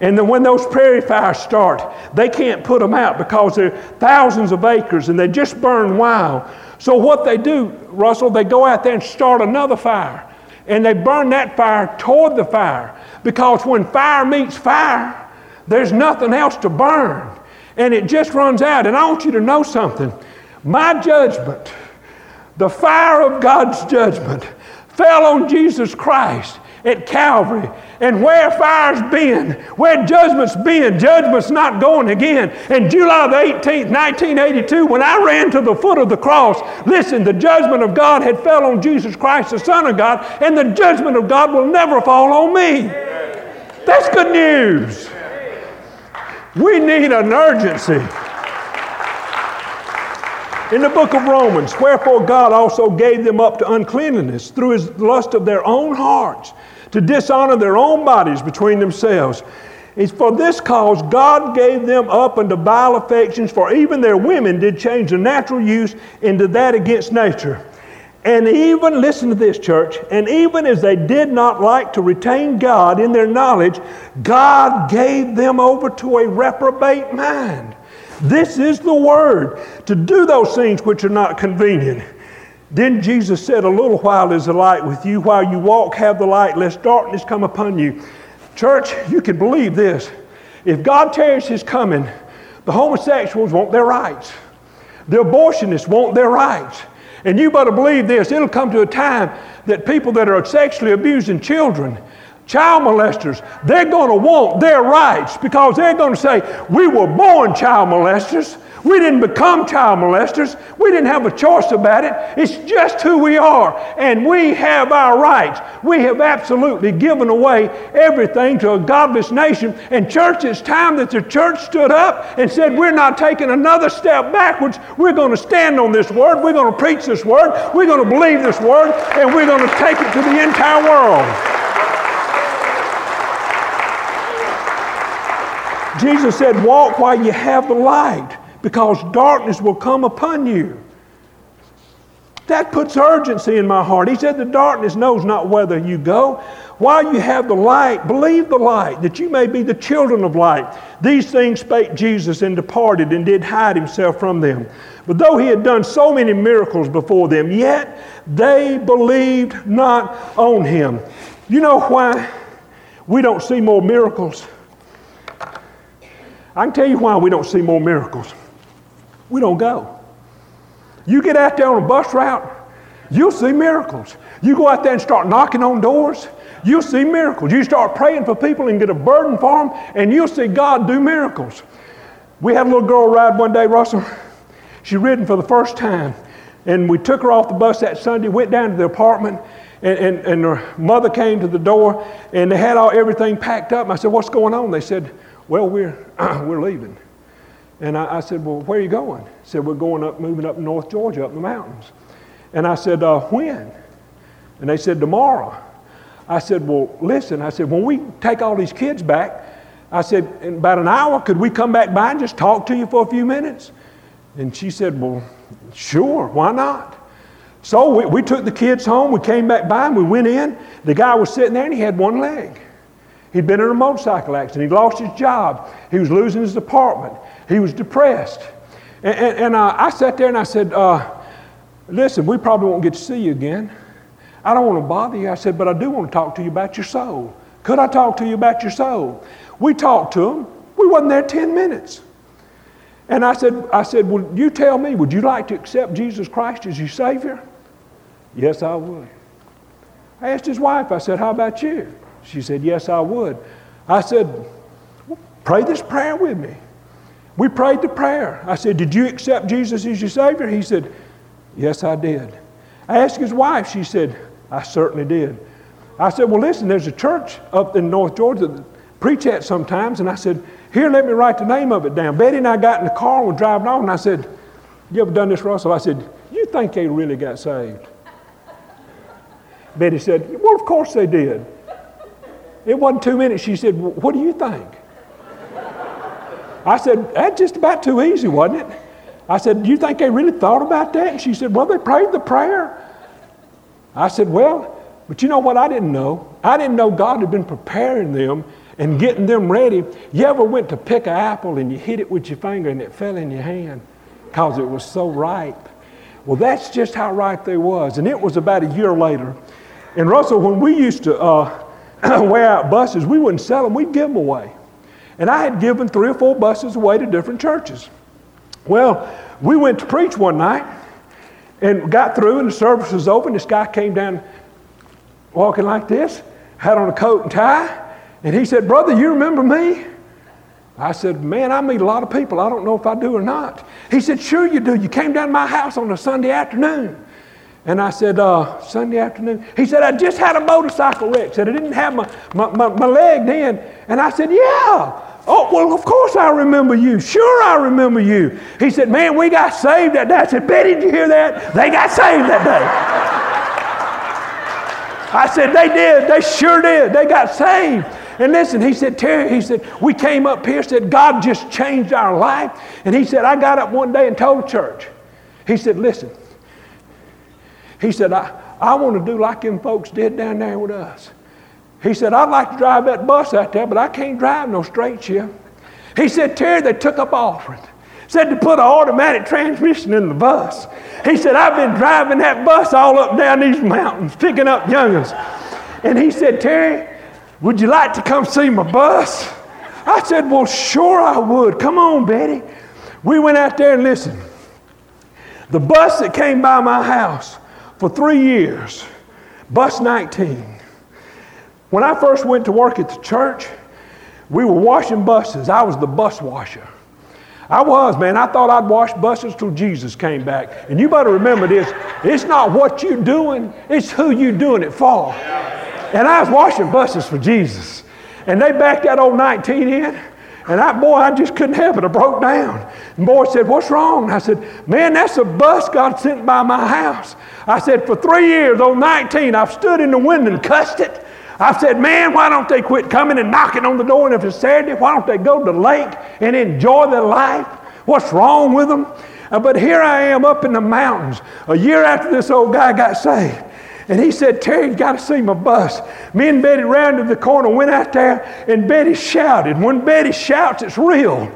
And then when those prairie fires start, they can't put them out because they're thousands of acres and they just burn wild. So what they do, Russell, they go out there and start another fire. And they burn that fire toward the fire, because when fire meets fire, there's nothing else to burn. And it just runs out. And I want you to know something. My judgment, the fire of God's judgment, fell on Jesus Christ at Calvary. And where fire's been, where judgment's been, judgment's not going again. And July the eighteenth, nineteen eighty-two, when I ran to the foot of the cross, listen, the judgment of God had fell on Jesus Christ, the Son of God, and the judgment of God will never fall on me. That's good news. We need an urgency. In the book of Romans, wherefore God also gave them up to uncleanness through his lust of their own hearts, to dishonor their own bodies between themselves. It's for this cause God gave them up unto vile affections, for even their women did change the natural use into that against nature. And even, listen to this, church, and even as they did not like to retain God in their knowledge, God gave them over to a reprobate mind. This is the word, to do those things which are not convenient. Then Jesus said, a little while is the light with you. While you walk, have the light, lest darkness come upon you. Church, you can believe this. If God tarries His coming, the homosexuals want their rights. The abortionists want their rights. And you better believe this. It'll come to a time that people that are sexually abusing children, child molesters, they're going to want their rights, because they're going to say, we were born child molesters. We didn't become child molesters. We didn't have a choice about it. It's just who we are, and we have our rights. We have absolutely given away everything to a godless nation. And church, it's time that the church stood up and said, we're not taking another step backwards. We're going to stand on this word. We're going to preach this word. We're going to believe this word, and we're going to take it to the entire world. Jesus said, walk while you have the light, because darkness will come upon you. That puts urgency in my heart. He said, the darkness knows not whither you go. While you have the light, believe the light, that you may be the children of light. These things spake Jesus, and departed, and did hide himself from them. But though he had done so many miracles before them, yet they believed not on him. You know why we don't see more miracles? I can tell you why we don't see more miracles. We don't go. You get out there on a bus route, you'll see miracles. You go out there and start knocking on doors, you'll see miracles. You start praying for people and get a burden for them, and you'll see God do miracles. We had a little girl ride one day, Russell. She'd ridden for the first time, and we took her off the bus that Sunday, went down to the apartment, and, and, and her mother came to the door, and they had all everything packed up. And I said, what's going on? They said, well, we're we're leaving. And I, I said, well, where are you going? He said, we're going up, moving up north Georgia, up in the mountains. And I said, uh, when? And they said, tomorrow. I said, well, listen, I said, when we take all these kids back, I said, in about an hour, could we come back by and just talk to you for a few minutes? And she said, well, sure, why not? So we, we took the kids home, we came back by, and we went in. The guy was sitting there, and he had one leg. He'd been in a motorcycle accident. He lost his job. He was losing his apartment. He was depressed. And, and, and uh, I sat there and I said, uh, listen, we probably won't get to see you again. I don't want to bother you. I said, but I do want to talk to you about your soul. Could I talk to you about your soul? We talked to him. We wasn't there ten minutes. And I said, I said, well, you tell me, would you like to accept Jesus Christ as your Savior? Yes, I would. I asked his wife, I said, how about you? She said, yes, I would. I said, pray this prayer with me. We prayed the prayer. I said, did you accept Jesus as your Savior? He said, yes, I did. I asked his wife. She said, I certainly did. I said, well, listen, there's a church up in North Georgia that preach at sometimes. And I said, here, let me write the name of it down. Betty and I got in the car and were driving on. And I said, you ever done this, Russell? I said, you think they really got saved? Betty said, well, of course they did. It wasn't two minutes. She said, well, what do you think? I said, that's just about too easy, wasn't it? I said, do you think they really thought about that? And she said, well, they prayed the prayer. I said, well, but you know what I didn't know? I didn't know God had been preparing them and getting them ready. You ever went to pick an apple and you hit it with your finger and it fell in your hand because it was so ripe? Well, that's just how ripe they was. And it was about a year later. And Russell, when we used to uh, wear out buses, we wouldn't sell them. We'd give them away. And I had given three or four buses away to different churches. Well, we went to preach one night and got through, and the service was open. This guy came down walking like this, had on a coat and tie, and he said, brother, you remember me? I said, man, I meet a lot of people. I don't know if I do or not. He said, sure you do. You came down to my house on a Sunday afternoon. And I said, uh, Sunday afternoon? He said, I just had a motorcycle wreck. Said, I didn't have my, my, my, my leg then. And I said, yeah. Oh, well, of course I remember you. Sure, I remember you. He said, man, we got saved that day. I said, Betty, did you hear that? They got saved that day. I said, they did. They sure did. They got saved. And listen, he said, Terry, he said, we came up here, said, God just changed our life. And he said, I got up one day and told church. He said, listen. He said, I, I want to do like them folks did down there with us. He said, I'd like to drive that bus out there, but I can't drive no straight shift. He said, Terry, they took up offering. Said to put an automatic transmission in the bus. He said, I've been driving that bus all up down these mountains, picking up young'uns. And he said, Terry, would you like to come see my bus? I said, well, sure I would. Come on, Betty. We went out there and listened. The bus that came by my house for three years, bus nineteen. When I first went to work at the church, we were washing buses. I was the bus washer. I was, man. I thought I'd wash buses till Jesus came back. And you better remember this. It's not what you're doing. It's who you're doing it for. And I was washing buses for Jesus. And they backed that old nineteen in. And I, boy, I just couldn't help it. I broke down. And boy said, what's wrong? And I said, man, that's a bus God sent by my house. I said, for three years, on nineteen, I've stood in the window and cussed it. I've said, man, why don't they quit coming and knocking on the door? And if it's Saturday, why don't they go to the lake and enjoy their life? What's wrong with them? But here I am up in the mountains a year after this old guy got saved. And he said, Terry, you got to see my bus. Me and Betty rounded the corner, went out there, and Betty shouted. When Betty shouts, it's real.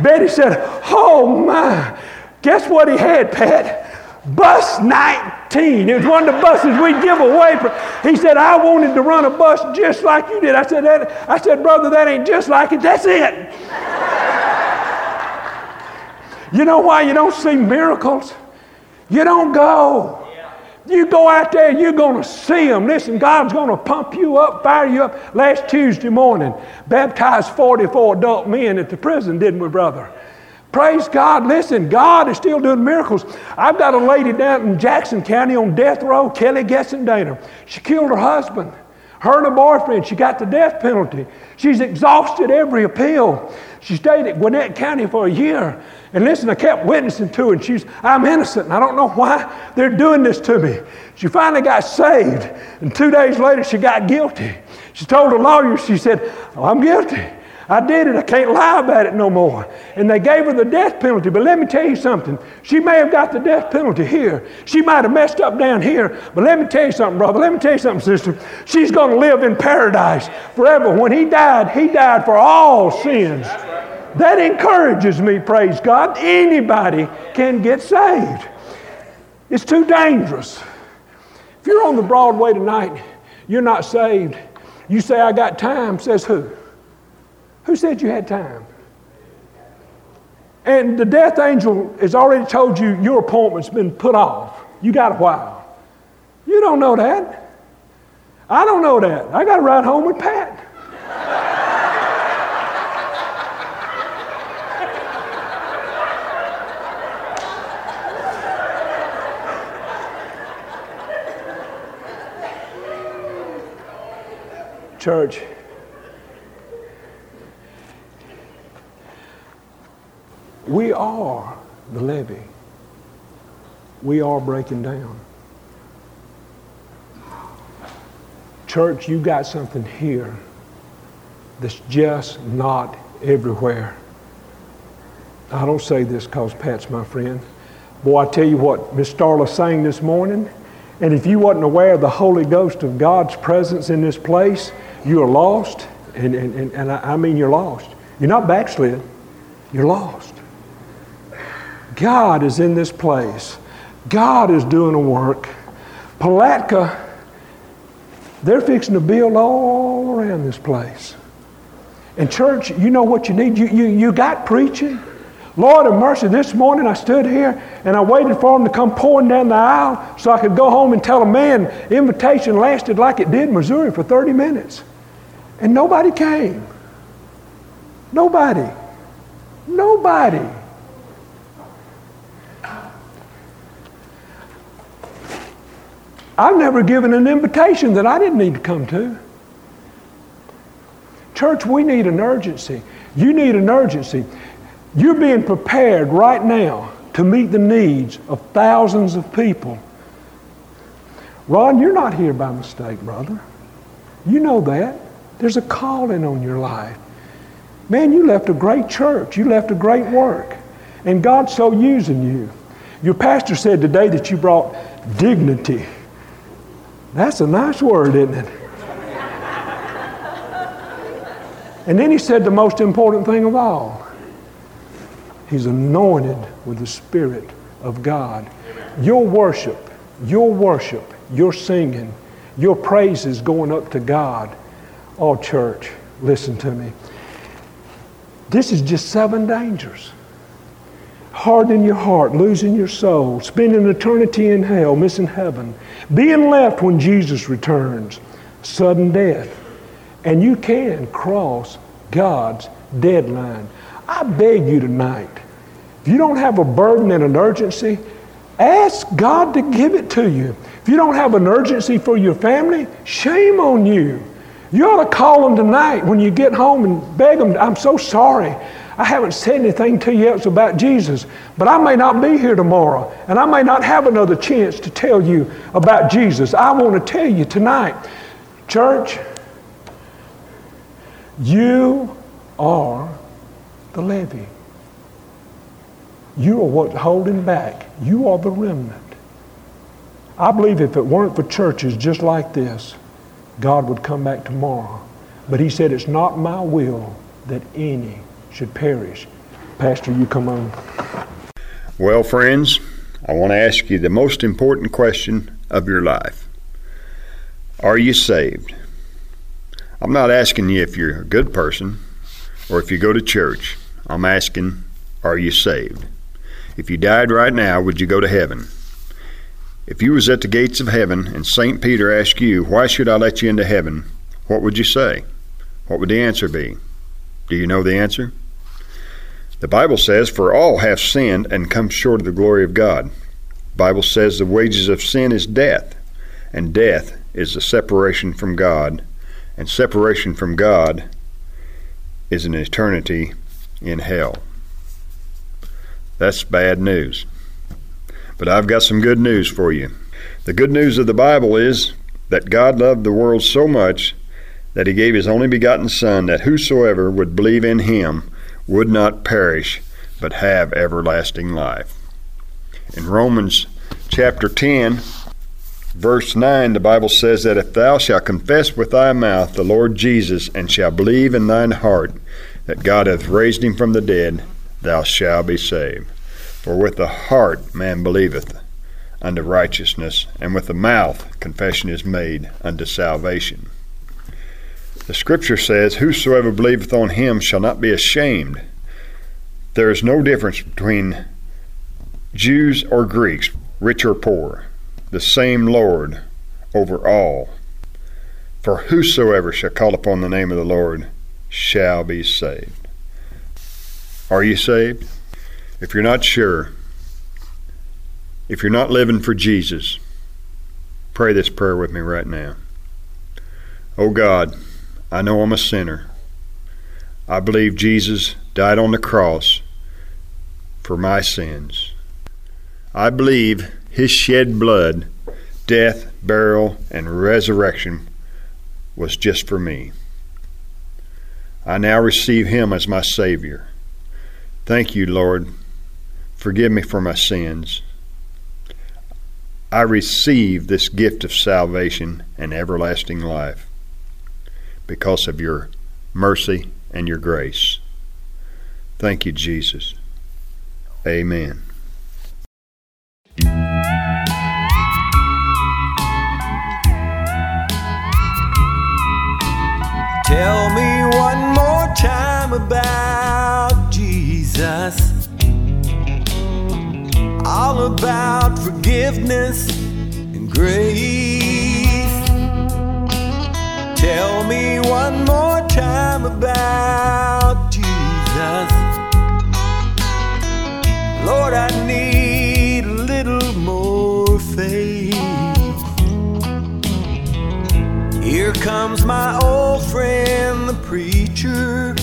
Betty said, oh, my. Guess what he had, Pat? Bus nineteen. It was one of the buses we'd give away. He said, I wanted to run a bus just like you did. I said, that, I said, brother, that ain't just like it. That's it. You know why you don't see miracles? You don't go. You go out there and you're going to see them. Listen, God's going to pump you up, fire you up. Last Tuesday morning, baptized forty-four adult men at the prison, didn't we, brother? Praise God. Listen, God is still doing miracles. I've got a lady down in Jackson County on death row, Kelly Gessendana. She killed her husband, her and her boyfriend. She got the death penalty. She's exhausted every appeal. She stayed at Gwinnett County for a year. And listen, I kept witnessing to her, and she's, I'm innocent, and I don't know why they're doing this to me. She finally got saved, and two days later she got guilty. She told the lawyer, she said, oh, I'm guilty. I did it. I can't lie about it no more. And they gave her the death penalty. But let me tell you something. She may have got the death penalty here. She might have messed up down here. But let me tell you something, brother. Let me tell you something, sister. She's going to live in paradise forever. When he died, he died for all sins. That encourages me, praise God. Anybody can get saved. It's too dangerous. If you're on the Broadway tonight, you're not saved. You say, I got time. Says who? Who said you had time? And the death angel has already told you your appointment's been put off. You got a while. You don't know that. I don't know that. I got to ride home with Pat. Church. We are the levee. We are breaking down. Church, you got something here that's just not everywhere. I don't say this because Pat's my friend. Boy, I tell you what, Miss Starla sang this morning, and if you wasn't aware of the Holy Ghost of God's presence in this place, you are lost, and, and, and, and I, I mean you're lost. You're not backslid. You're lost. God is in this place. God is doing a work. Palatka, they're fixing to build all around this place. And church, you know what you need? You, you, you got preaching. Lord of mercy, this morning I stood here and I waited for them to come pouring down the aisle so I could go home and tell them, man, invitation lasted like it did in Missouri for thirty minutes. And nobody came. Nobody. Nobody. I've never given an invitation that I didn't need to come to. Church, we need an urgency. You need an urgency. You're being prepared right now to meet the needs of thousands of people. Ron, you're not here by mistake, brother. You know that. There's a calling on your life. Man, you left a great church. You left a great work. And God's so using you. Your pastor said today that you brought dignity. That's a nice word, isn't it? And then he said the most important thing of all. He's anointed with the Spirit of God. Amen. Your worship, your worship, your singing, your praises going up to God. Oh, church, listen to me. This is just seven dangers. Hardening your heart, losing your soul, spending eternity in hell, missing heaven, being left when Jesus returns, sudden death. And you can cross God's deadline. I beg you tonight, if you don't have a burden and an urgency, ask God to give it to you. If you don't have an urgency for your family, shame on you. You ought to call them tonight when you get home and beg them, I'm so sorry. I haven't said anything to you else about Jesus, but I may not be here tomorrow, and I may not have another chance to tell you about Jesus. I want to tell you tonight, church, you are the levee. You are what's holding back. You are the remnant. I believe if it weren't for churches just like this, God would come back tomorrow. But he said, it's not my will that any should perish. Pastor, you come on. Well, friends, I want to ask you the most important question of your life. Are you saved? I'm not asking you if you're a good person or if you go to church. I'm asking, are you saved? If you died right now, would you go to heaven? If you was at the gates of heaven and Saint Peter asked you, why should I let you into heaven? What would you say? What would the answer be? Do you know the answer? The Bible says, for all have sinned and come short of the glory of God. The Bible says the wages of sin is death, and death is the separation from God, and separation from God is an eternity in hell. That's bad news. But I've got some good news for you. The good news of the Bible is that God loved the world so much that he gave his only begotten Son, that whosoever would believe in him would not perish, but have everlasting life. In Romans chapter ten, verse nine, the Bible says that if thou shalt confess with thy mouth the Lord Jesus, and shalt believe in thine heart that God hath raised him from the dead, thou shalt be saved. For with the heart man believeth unto righteousness, and with the mouth confession is made unto salvation. The Scripture says, whosoever believeth on him shall not be ashamed. There is no difference between Jews or Greeks, rich or poor. The same Lord over all. For whosoever shall call upon the name of the Lord shall be saved. Are you saved? If you're not sure, if you're not living for Jesus, pray this prayer with me right now. Oh God, I know I'm a sinner. I believe Jesus died on the cross for my sins. I believe his shed blood, death, burial, and resurrection was just for me. I now receive him as my Savior. Thank you, Lord. Forgive me for my sins. I receive this gift of salvation and everlasting life because of your mercy and your grace. Thank you, Jesus. Amen. Tell me one more time about Jesus. All about forgiveness and grace. Tell me one more time about Jesus. Lord, I need a little more faith. Here comes my old friend, the preacher.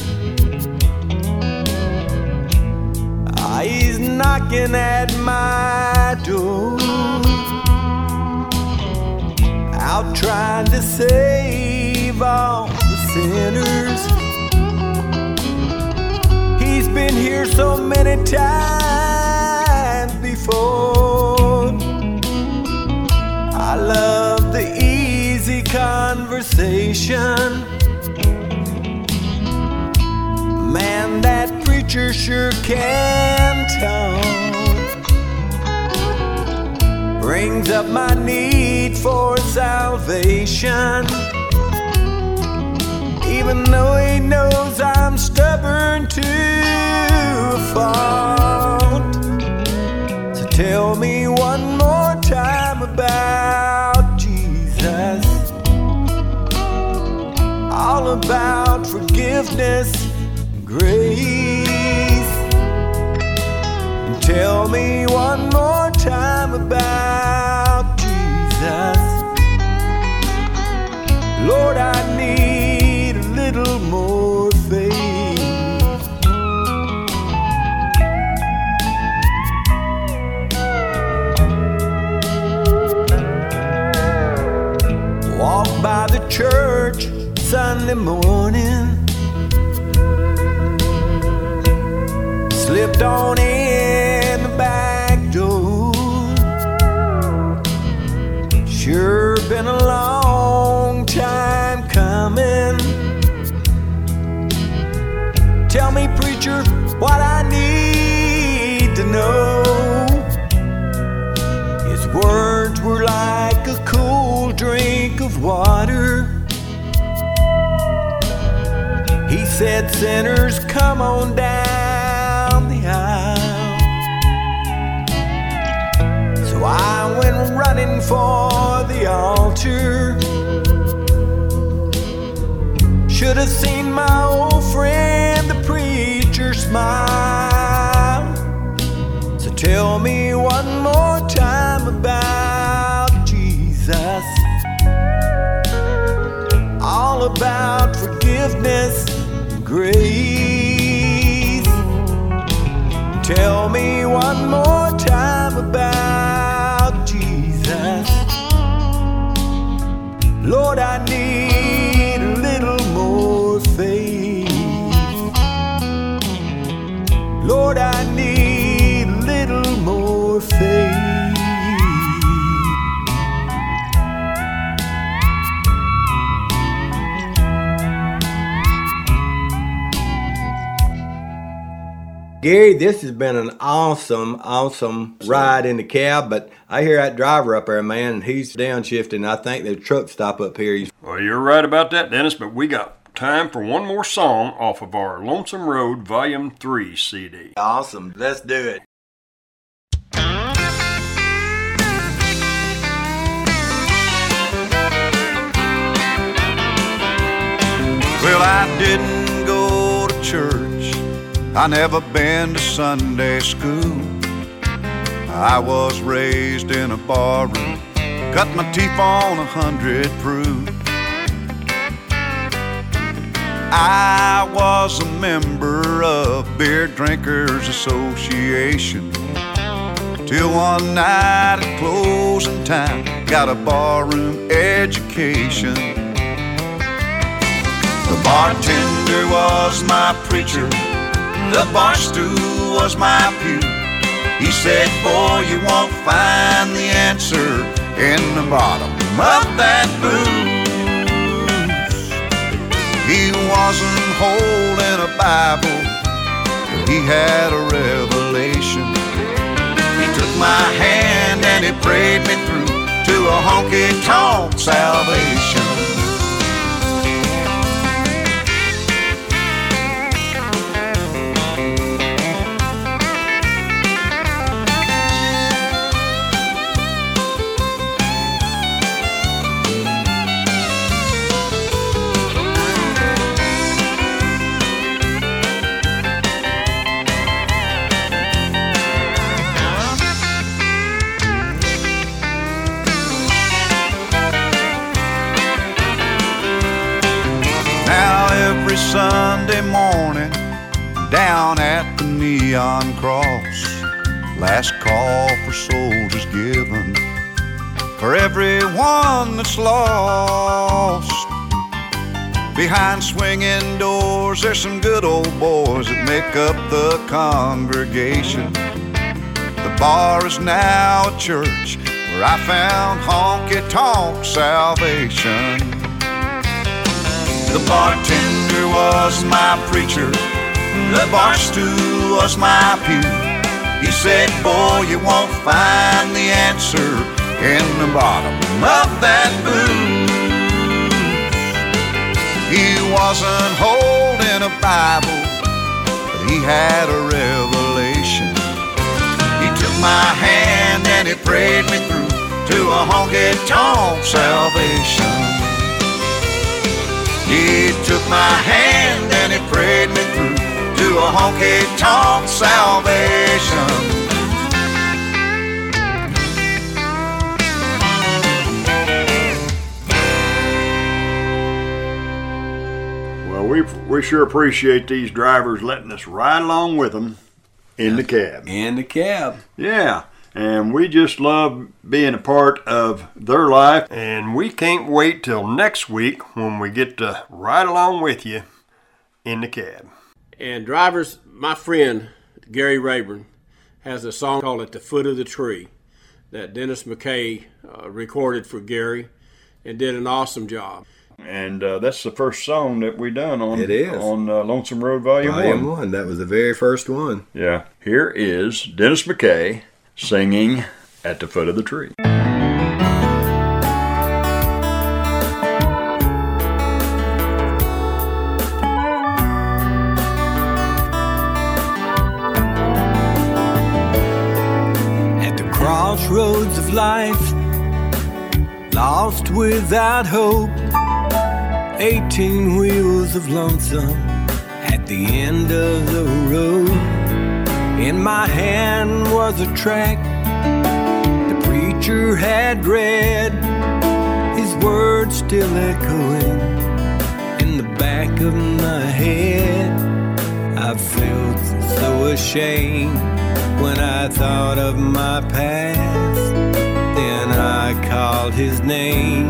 He's knocking at my door, out trying to save all the sinners. He's been here so many times before. I love the easy conversation. Man, that preacher sure can talk. Brings up my need for salvation. Even though he knows I'm stubborn to a fault. So tell me one more time about Jesus. All about forgiveness. Grace, tell me one more time about Jesus. Lord, I need a little more faith. Walk by the church Sunday morning. Slipped on in said, sinners, come on down the aisle. So I went running for the altar. Should have seen my old friend, the preacher, smile. So tell me one more time about Jesus. All about forgiveness and grace. Tell me one more time about Jesus. Lord, I need a little more faith. Lord, I need a little more faith. Gary, this has been an awesome, awesome ride in the cab, but I hear that driver up there, man, and he's downshifting. I think the truck stop up here. Well, you're right about that, Dennis, but we got time for one more song off of our Lonesome Road Volume three C D. Awesome. Let's do it. Well, I didn't go to church. I never been to Sunday school. I was raised in a bar room, cut my teeth on a hundred proof. I was a member of Beer Drinkers Association, till one night at closing time, got a barroom education. The bartender was my preacher, the bar stool was my pew. He said, boy, you won't find the answer in the bottom of that booze. He wasn't holding a Bible, he had a revelation. He took my hand and he prayed me through to a honky-tonk salvation. Sunday morning, down at the neon cross, last call for soldiers given, for everyone that's lost. Behind swinging doors, there's some good old boys that make up the congregation. The bar is now a church where I found honky-tonk salvation. The bartender was my preacher, the bar stool was my pew. He said, boy, you won't find the answer in the bottom of that booze. He wasn't holding a Bible, but he had a revelation. He took my hand and he prayed me through to a honky-tonk salvation. He took my hand and he prayed me through to a honky-tonk salvation. Well, we we sure appreciate these drivers letting us ride along with them in the cab. In the cab. Yeah. And we just love being a part of their life. And we can't wait till next week when we get to ride along with you in the cab. And drivers, my friend Gary Rayburn has a song called At the Foot of the Tree that Dennis McKay uh, recorded for Gary and did an awesome job. And uh, that's the first song that we done on it is. on uh, Lonesome Road Volume, Volume one. one. That was the very first one. Yeah. Here is Dennis McKay singing At the Foot of the Tree. crossroads of life, lost without hope, eighteen wheels of lonesome at the end of the road. In my hand was a tract the preacher had read, his words still echoing in the back of my head. I felt so ashamed when I thought of my past. Then I called his name,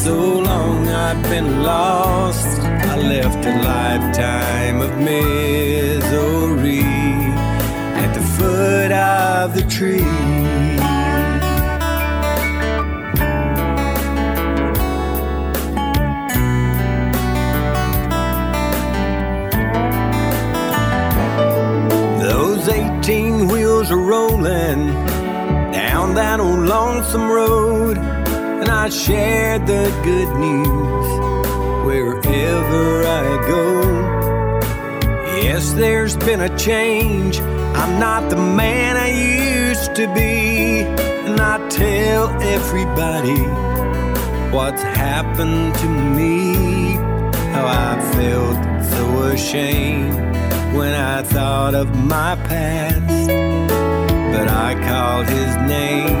so long I've been lost. I left a lifetime of misery at the foot of the tree. Eighteen wheels are rolling down that old lonesome road, and I shared the good news wherever I go. Yes, there's been a change. I'm not the man I used to be, and I tell everybody what's happened to me. How I felt so ashamed when I thought of my past, but I called his name,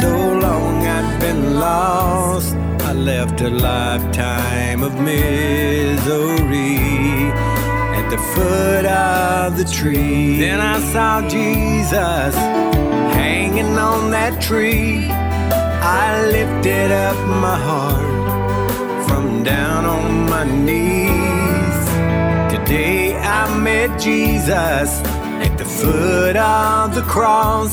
so long I've been lost. I left a lifetime of misery at the foot of the tree. Then I saw Jesus hanging on that tree. I lifted up my heart from down on my knees. Today I met Jesus at the foot of the cross,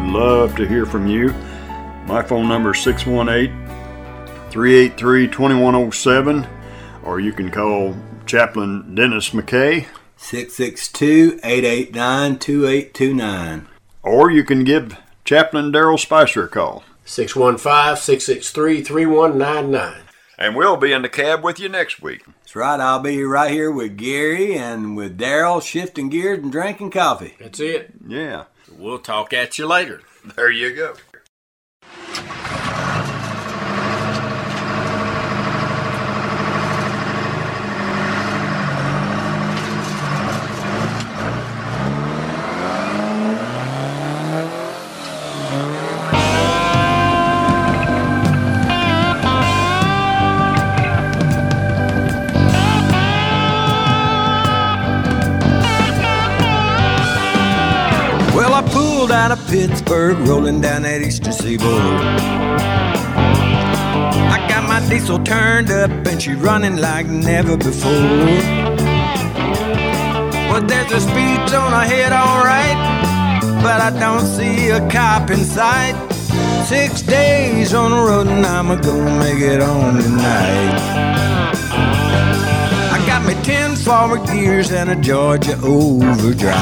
Love to hear from you. My phone number is six one eight, three eight three, two one zero seven, or you can call Chaplain Dennis McKay, six six two, eight eight nine, two eight two nine, or you can give Chaplain Daryl Spicer a call, six one five, six six three, three one nine nine. And we'll be in the cab with you next week. That's right. I'll be right here with Gary and with Daryl, shifting gears and drinking coffee. That's it. Yeah. We'll talk at you later. There you go. Out of Pittsburgh, rolling down that eastern seaboard. I got my diesel turned up and she running like never before. Well, there's a speed zone ahead, all right, but I don't see a cop in sight. Six days on the road and I'm gonna make it home tonight. I got me ten forward gears and a Georgia overdrive.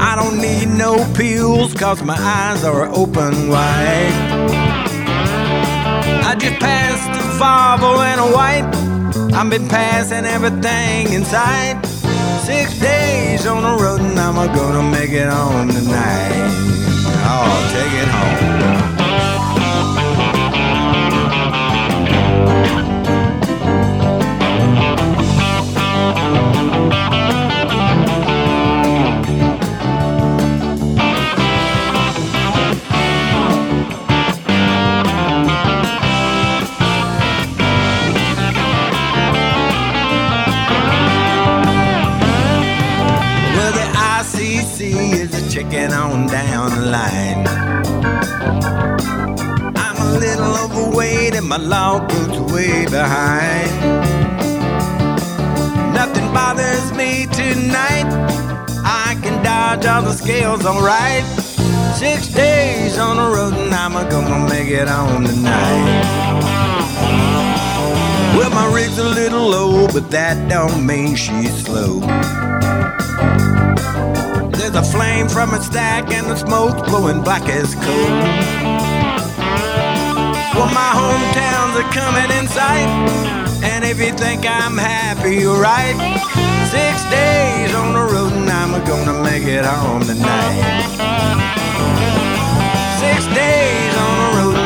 I don't need no pills, cause my eyes are open wide. I just passed the Volvo and a white. I've been passing everything in sight. Six days on the road and I'm gonna make it home tonight. I'll take it home. Chicken on down the line. I'm a little overweight and my law boots way behind. Nothing bothers me tonight. I can dodge all the scales alright. Six days on the road and I'm gonna make it home tonight. Well, my rig's a little low, but that don't mean she's slow. There's a flame from a stack and the smoke's blowing black as coal. Well, my hometowns are coming in sight, and if you think I'm happy, you're right. Six days on the road and I'm gonna make it home tonight. Six days on the road.